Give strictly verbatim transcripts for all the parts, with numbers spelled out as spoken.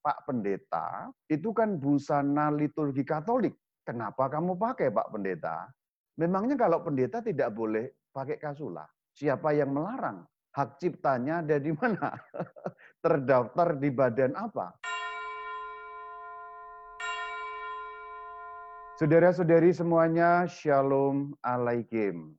Pak Pendeta, itu kan busana liturgi Katolik. Kenapa kamu pakai, Pak Pendeta? Memangnya kalau pendeta tidak boleh pakai kasula? Siapa yang melarang? Hak ciptanya ada di mana? Terdaftar di badan apa? Saudara-saudari semuanya, Shalom Alaikum.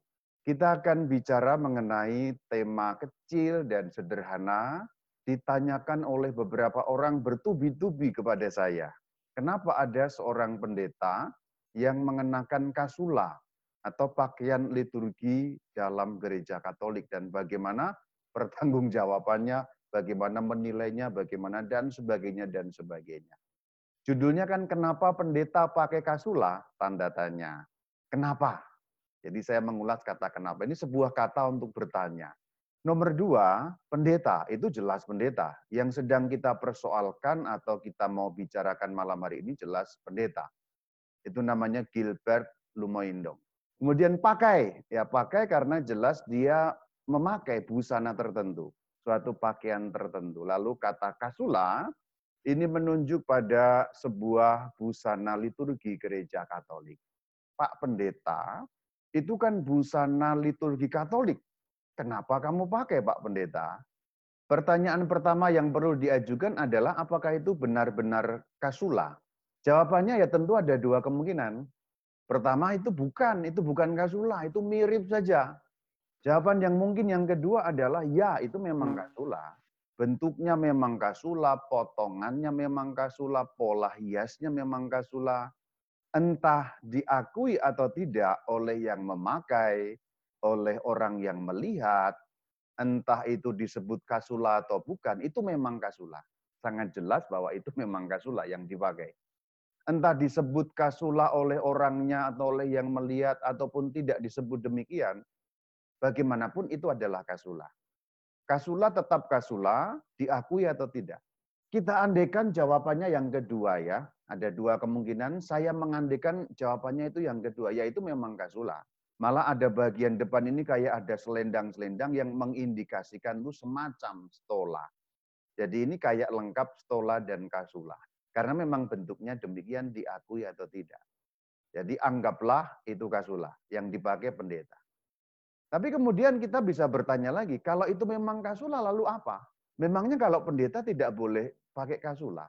Kita akan bicara mengenai tema kecil dan sederhana, ditanyakan oleh beberapa orang bertubi-tubi kepada saya. Kenapa ada seorang pendeta yang mengenakan kasula atau pakaian liturgi dalam gereja Katolik, dan bagaimana pertanggungjawabannya, bagaimana menilainya, bagaimana dan sebagainya dan sebagainya. Judulnya kan kenapa pendeta pakai kasula? Tanda tanya. Kenapa? Jadi saya mengulas kata kenapa. Ini sebuah kata untuk bertanya. Nomor dua, pendeta. Itu jelas pendeta. Yang sedang kita persoalkan atau kita mau bicarakan malam hari ini jelas pendeta. Itu namanya Gilbert Lumoindong. Kemudian pakai. Ya pakai karena jelas dia memakai busana tertentu. Suatu pakaian tertentu. Lalu kata kasula ini menunjuk pada sebuah busana liturgi gereja Katolik. Pak Pendeta, itu kan busana liturgi Katolik. Kenapa kamu pakai, Pak Pendeta? Pertanyaan pertama yang perlu diajukan adalah apakah itu benar-benar kasula? Jawabannya ya tentu ada dua kemungkinan. Pertama, itu bukan, itu bukan kasula, itu mirip saja. Jawaban yang mungkin yang kedua adalah ya, itu memang kasula. Bentuknya memang kasula, potongannya memang kasula, pola hiasnya memang kasula. Entah diakui atau tidak oleh yang memakai, oleh orang yang melihat, entah itu disebut kasula atau bukan, itu memang kasula. Sangat jelas bahwa itu memang kasula yang dipakai. Entah disebut kasula oleh orangnya atau oleh yang melihat, ataupun tidak disebut demikian, bagaimanapun itu adalah kasula. Kasula tetap kasula, diakui atau tidak. Kita andaikan jawabannya yang kedua ya. Ada dua kemungkinan, saya mengandikan jawabannya itu yang kedua, yaitu memang kasula. Malah ada bagian depan ini kayak ada selendang-selendang yang mengindikasikan itu semacam stola. Jadi ini kayak lengkap stola dan kasula. Karena memang bentuknya demikian, diakui atau tidak. Jadi anggaplah itu kasula yang dipakai pendeta. Tapi kemudian kita bisa bertanya lagi, kalau itu memang kasula lalu apa? Memangnya kalau pendeta tidak boleh pakai kasula?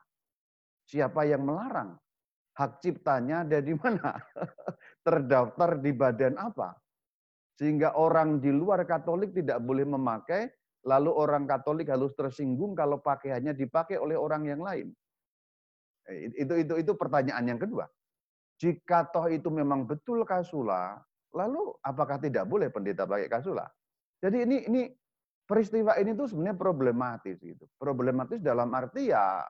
Siapa yang melarang? Hak ciptanya ada di mana? Terdaftar di badan apa? Sehingga orang di luar Katolik tidak boleh memakai, lalu orang Katolik harus tersinggung kalau pakaiannya dipakai oleh orang yang lain. Itu itu itu pertanyaan yang kedua. Jika toh itu memang betul kasula, lalu apakah tidak boleh pendeta pakai kasula? Jadi ini ini peristiwa ini tuh sebenarnya problematis gitu. Problematis dalam arti ya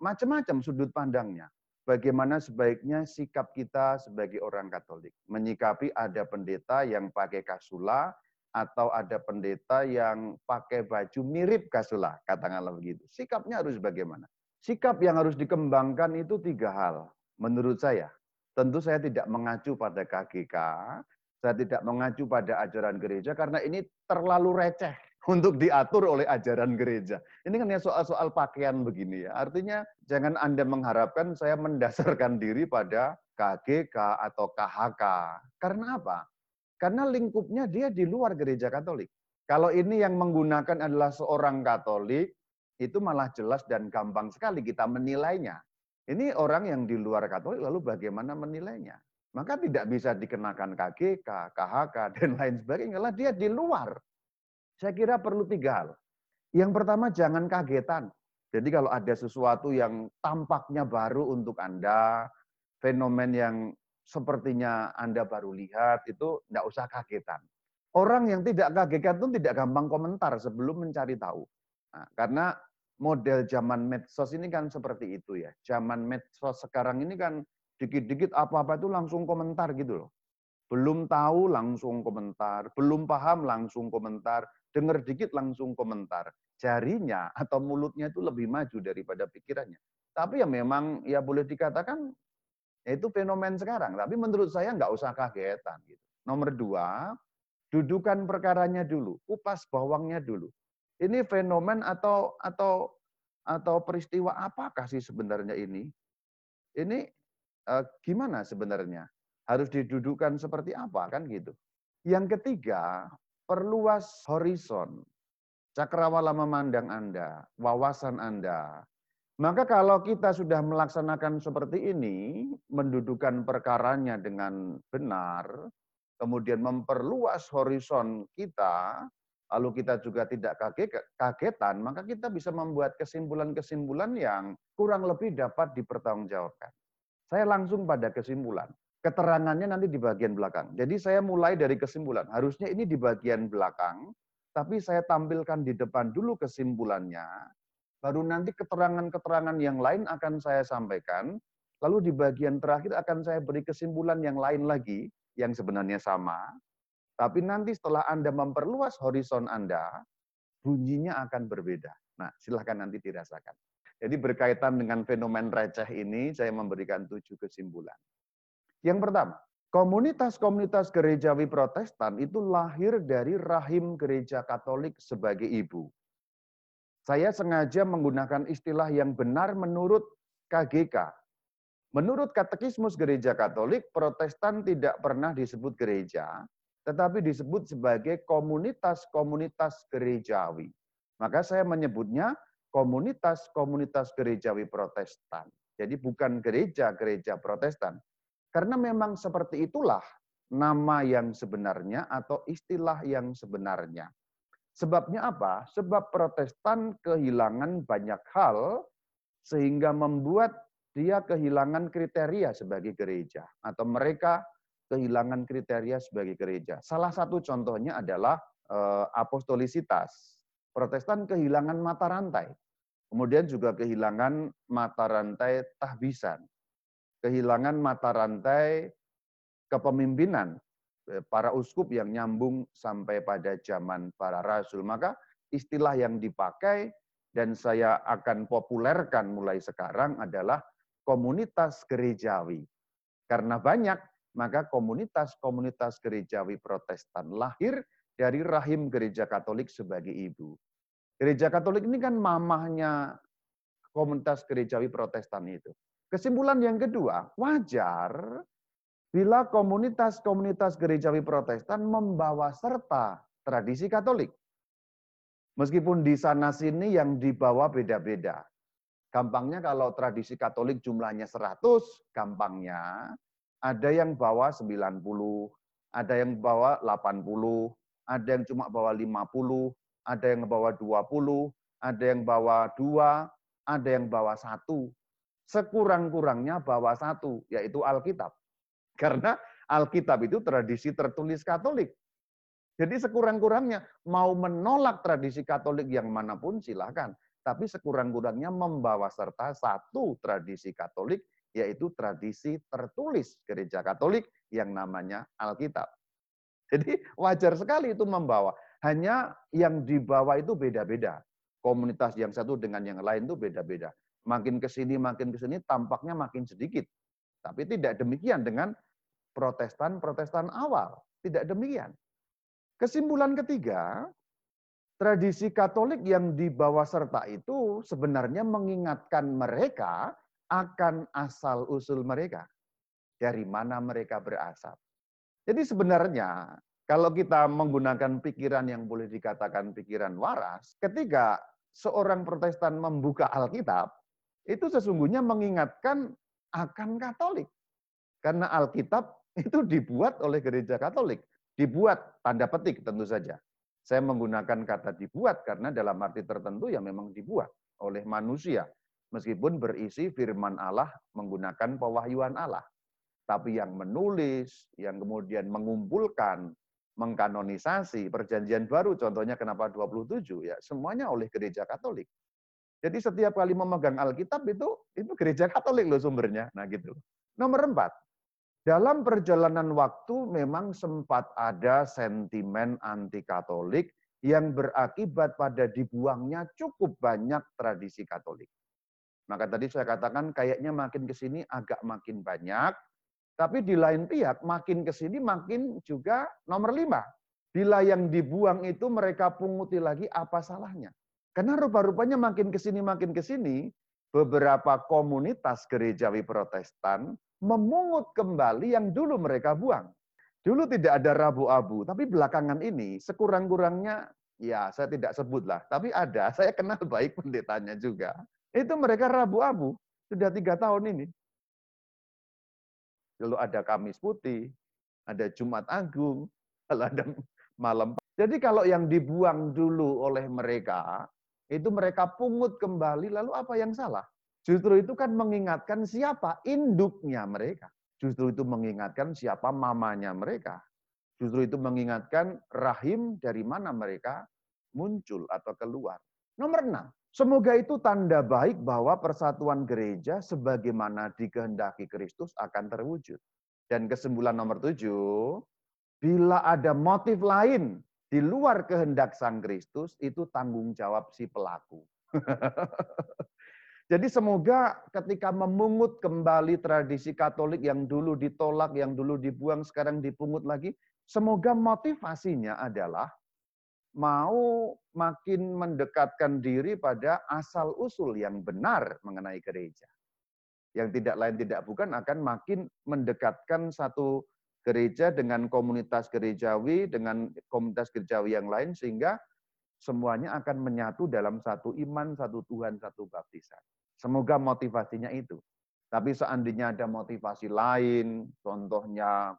macam-macam sudut pandangnya. Bagaimana sebaiknya sikap kita sebagai orang Katolik menyikapi ada pendeta yang pakai kasula atau ada pendeta yang pakai baju mirip kasula, katakanlah begitu. Sikapnya harus bagaimana? Sikap yang harus dikembangkan itu tiga hal menurut saya. Tentu saya tidak mengacu pada K G K, saya tidak mengacu pada ajaran gereja karena ini terlalu receh untuk diatur oleh ajaran gereja. Ini kan ya soal-soal pakaian begini ya. Artinya jangan Anda mengharapkan saya mendasarkan diri pada K G K atau K H K. Karena apa? Karena lingkupnya dia di luar gereja Katolik. Kalau ini yang menggunakan adalah seorang Katolik, itu malah jelas dan gampang sekali kita menilainya. Ini orang yang di luar Katolik lalu bagaimana menilainya? Maka tidak bisa dikenakan K G K, K H K, dan lain sebagainya. Lah dia di luar. Saya kira perlu tiga hal. Yang pertama, jangan kagetan. Jadi kalau ada sesuatu yang tampaknya baru untuk Anda, fenomen yang sepertinya Anda baru lihat, itu tidak usah kagetan. Orang yang tidak kagetan itu tidak gampang komentar sebelum mencari tahu. Nah, karena model zaman medsos ini kan seperti itu ya. Zaman medsos sekarang ini kan dikit-dikit apa-apa itu langsung komentar gitu loh. Belum tahu langsung komentar, belum paham langsung komentar, dengar dikit langsung komentar. Jarinya atau mulutnya itu lebih maju daripada pikirannya. Tapi ya memang ya boleh dikatakan ya itu fenomen sekarang. Tapi menurut saya nggak usah kagetan gitu. Nomor dua, dudukan perkaranya dulu, kupas bawangnya dulu. Ini fenomen atau atau atau peristiwa apakah sih sebenarnya ini? Ini eh, gimana sebenarnya? Harus didudukkan seperti apa kan gitu. Yang ketiga, perluas horizon. Cakrawala memandang Anda, wawasan Anda. Maka kalau kita sudah melaksanakan seperti ini, mendudukan perkaranya dengan benar, kemudian memperluas horizon kita, lalu kita juga tidak kagetan, maka kita bisa membuat kesimpulan-kesimpulan yang kurang lebih dapat dipertanggungjawabkan. Saya langsung pada kesimpulan. Keterangannya nanti di bagian belakang. Jadi saya mulai dari kesimpulan. Harusnya ini di bagian belakang, tapi saya tampilkan di depan dulu kesimpulannya, baru nanti keterangan-keterangan yang lain akan saya sampaikan, lalu di bagian terakhir akan saya beri kesimpulan yang lain lagi, yang sebenarnya sama, tapi nanti setelah Anda memperluas horizon Anda, bunyinya akan berbeda. Nah, silahkan nanti dirasakan. Jadi berkaitan dengan fenomen receh ini, saya memberikan tujuh kesimpulan. Yang pertama, komunitas-komunitas gerejawi Protestan itu lahir dari rahim gereja Katolik sebagai ibu. Saya sengaja menggunakan istilah yang benar menurut K G K. Menurut Katekismus Gereja Katolik, Protestan tidak pernah disebut gereja, tetapi disebut sebagai komunitas-komunitas gerejawi. Maka saya menyebutnya komunitas-komunitas gerejawi Protestan. Jadi bukan gereja-gereja Protestan. Karena memang seperti itulah nama yang sebenarnya atau istilah yang sebenarnya. Sebabnya apa? Sebab Protestan kehilangan banyak hal sehingga membuat dia kehilangan kriteria sebagai gereja. Atau mereka kehilangan kriteria sebagai gereja. Salah satu contohnya adalah eh, apostolisitas. Protestan kehilangan mata rantai. Kemudian juga kehilangan mata rantai tahbisan. Kehilangan mata rantai kepemimpinan para uskup yang nyambung sampai pada zaman para rasul. Maka istilah yang dipakai dan saya akan populerkan mulai sekarang adalah komunitas gerejawi. Karena banyak, maka komunitas-komunitas gerejawi Protestan lahir dari rahim gereja Katolik sebagai ibu. Gereja Katolik ini kan mamahnya komunitas gerejawi Protestan itu. Kesimpulan yang kedua, wajar bila komunitas-komunitas gerejawi Protestan membawa serta tradisi Katolik. Meskipun di sana-sini yang dibawa beda-beda. Gampangnya kalau tradisi Katolik jumlahnya seratus, gampangnya ada yang bawa sembilan puluh, ada yang bawa delapan puluh, ada yang cuma bawa lima puluh, ada yang bawa dua puluh, ada yang bawa dua, ada yang bawa satu. Sekurang-kurangnya bawa satu, yaitu Alkitab. Karena Alkitab itu tradisi tertulis Katolik. Jadi sekurang-kurangnya mau menolak tradisi Katolik yang manapun silakan, tapi sekurang-kurangnya membawa serta satu tradisi Katolik, yaitu tradisi tertulis gereja Katolik yang namanya Alkitab. Jadi wajar sekali itu membawa. Hanya yang dibawa itu beda-beda. Komunitas yang satu dengan yang lain itu beda-beda. Makin ke sini, makin ke sini, tampaknya makin sedikit. Tapi tidak demikian dengan Protestan-Protestan awal. Tidak demikian. Kesimpulan ketiga, tradisi Katolik yang dibawa serta itu sebenarnya mengingatkan mereka akan asal-usul mereka. Dari mana mereka berasal. Jadi sebenarnya, kalau kita menggunakan pikiran yang boleh dikatakan pikiran waras, ketika seorang Protestan membuka Alkitab, itu sesungguhnya mengingatkan akan Katolik. Karena Alkitab itu dibuat oleh gereja Katolik. Dibuat, tanda petik tentu saja. Saya menggunakan kata dibuat karena dalam arti tertentu ya memang dibuat oleh manusia. Meskipun berisi firman Allah menggunakan pewahyuan Allah. Tapi yang menulis, yang kemudian mengumpulkan, mengkanonisasi, perjanjian baru contohnya kenapa dua puluh tujuh ya semuanya oleh gereja Katolik. Jadi setiap kali memegang Alkitab itu, itu gereja Katolik loh sumbernya. Nah gitu. Nomor empat, dalam perjalanan waktu memang sempat ada sentimen anti-Katolik yang berakibat pada dibuangnya cukup banyak tradisi Katolik. Maka tadi saya katakan kayaknya makin kesini agak makin banyak, tapi di lain pihak makin kesini makin juga nomor lima. Bila yang dibuang itu mereka punguti lagi apa salahnya. Karena rupa-rupanya makin kesini makin kesini, beberapa komunitas gerejawi Protestan memungut kembali yang dulu mereka buang. Dulu tidak ada Rabu Abu, tapi belakangan ini sekurang-kurangnya, ya saya tidak sebutlah, tapi ada, saya kenal baik pendetanya juga. Itu mereka Rabu Abu, sudah tiga tahun ini. Lalu ada Kamis Putih, ada Jumat Agung, lalu ada malam. Jadi kalau yang dibuang dulu oleh mereka, itu mereka pungut kembali, lalu apa yang salah? Justru itu kan mengingatkan siapa induknya mereka. Justru itu mengingatkan siapa mamanya mereka. Justru itu mengingatkan rahim dari mana mereka muncul atau keluar. Nomor enam, semoga itu tanda baik bahwa persatuan gereja sebagaimana dikehendaki Kristus akan terwujud. Dan kesimpulan nomor tujuh, bila ada motif lain di luar kehendak Sang Kristus, itu tanggung jawab si pelaku. Jadi semoga ketika memungut kembali tradisi Katolik yang dulu ditolak, yang dulu dibuang, sekarang dipungut lagi, semoga motivasinya adalah mau makin mendekatkan diri pada asal-usul yang benar mengenai gereja. Yang tidak lain tidak bukan akan makin mendekatkan satu gereja dengan komunitas gerejawi, dengan komunitas gerejawi yang lain, sehingga semuanya akan menyatu dalam satu iman, satu Tuhan, satu baptisan. Semoga motivasinya itu. Tapi seandainya ada motivasi lain, contohnya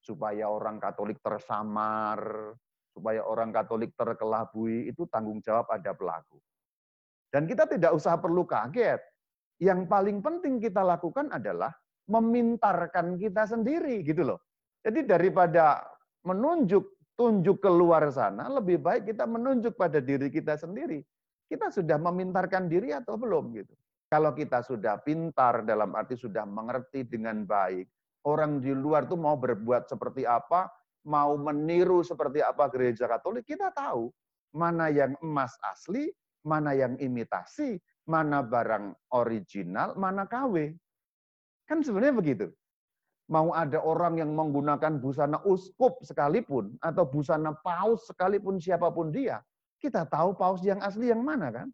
supaya orang Katolik tersamar, supaya orang Katolik terkelabui, itu tanggung jawab ada pelaku. Dan kita tidak usah perlu kaget. Yang paling penting kita lakukan adalah memintarkan kita sendiri, gitu loh. Jadi daripada menunjuk tunjuk keluar sana, lebih baik kita menunjuk pada diri kita sendiri. Kita sudah memintarkan diri atau belum, gitu. Kalau kita sudah pintar dalam arti sudah mengerti dengan baik, orang di luar tuh mau berbuat seperti apa, mau meniru seperti apa gereja Katolik, kita tahu mana yang emas asli, mana yang imitasi, mana barang original, mana K W. Kan sebenarnya begitu. Mau ada orang yang menggunakan busana uskup sekalipun, atau busana paus sekalipun siapapun dia, kita tahu paus yang asli yang mana kan?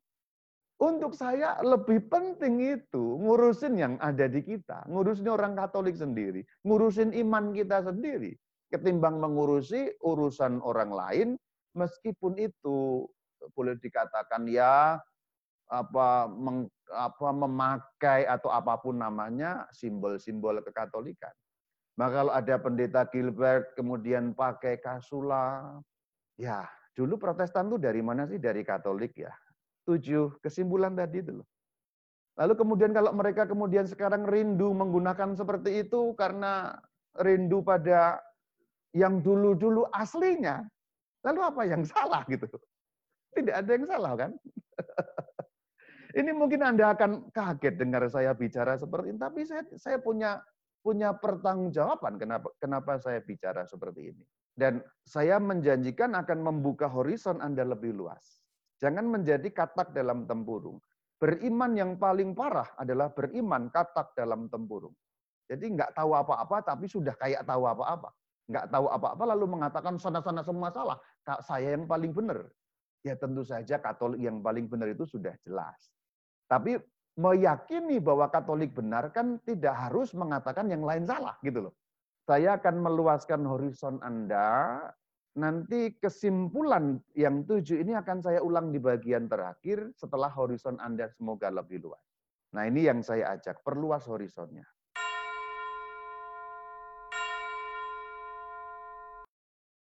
Untuk saya lebih penting itu ngurusin yang ada di kita, ngurusin orang Katolik sendiri, ngurusin iman kita sendiri, ketimbang mengurusi urusan orang lain, meskipun itu boleh dikatakan ya, apa, meng, apa memakai atau apapun namanya simbol-simbol kekatolikan. Maka kalau ada pendeta Gilbert kemudian pakai kasula, ya dulu Protestan itu dari mana sih? Dari Katolik ya. Tujuh kesimpulan tadi itu loh. Lalu kemudian kalau mereka kemudian sekarang rindu menggunakan seperti itu karena rindu pada yang dulu-dulu aslinya, lalu apa yang salah gitu? Tidak ada yang salah kan? Ini mungkin Anda akan kaget dengar saya bicara seperti ini, tapi saya, saya punya punya pertanggungjawaban kenapa kenapa saya bicara seperti ini. Dan saya menjanjikan akan membuka horizon Anda lebih luas. Jangan menjadi katak dalam tempurung. Beriman yang paling parah adalah beriman katak dalam tempurung. Jadi nggak tahu apa-apa, tapi sudah kayak tahu apa-apa. Nggak tahu apa-apa lalu mengatakan sana-sana semua salah. Saya yang paling benar. Ya tentu saja Katolik yang paling benar itu sudah jelas. Tapi meyakini bahwa Katolik benar kan tidak harus mengatakan yang lain salah gitu loh. Saya akan meluaskan horizon Anda. Nanti kesimpulan yang tujuh ini akan saya ulang di bagian terakhir setelah horizon Anda semoga lebih luas. Nah ini yang saya ajak, perluas horizonnya.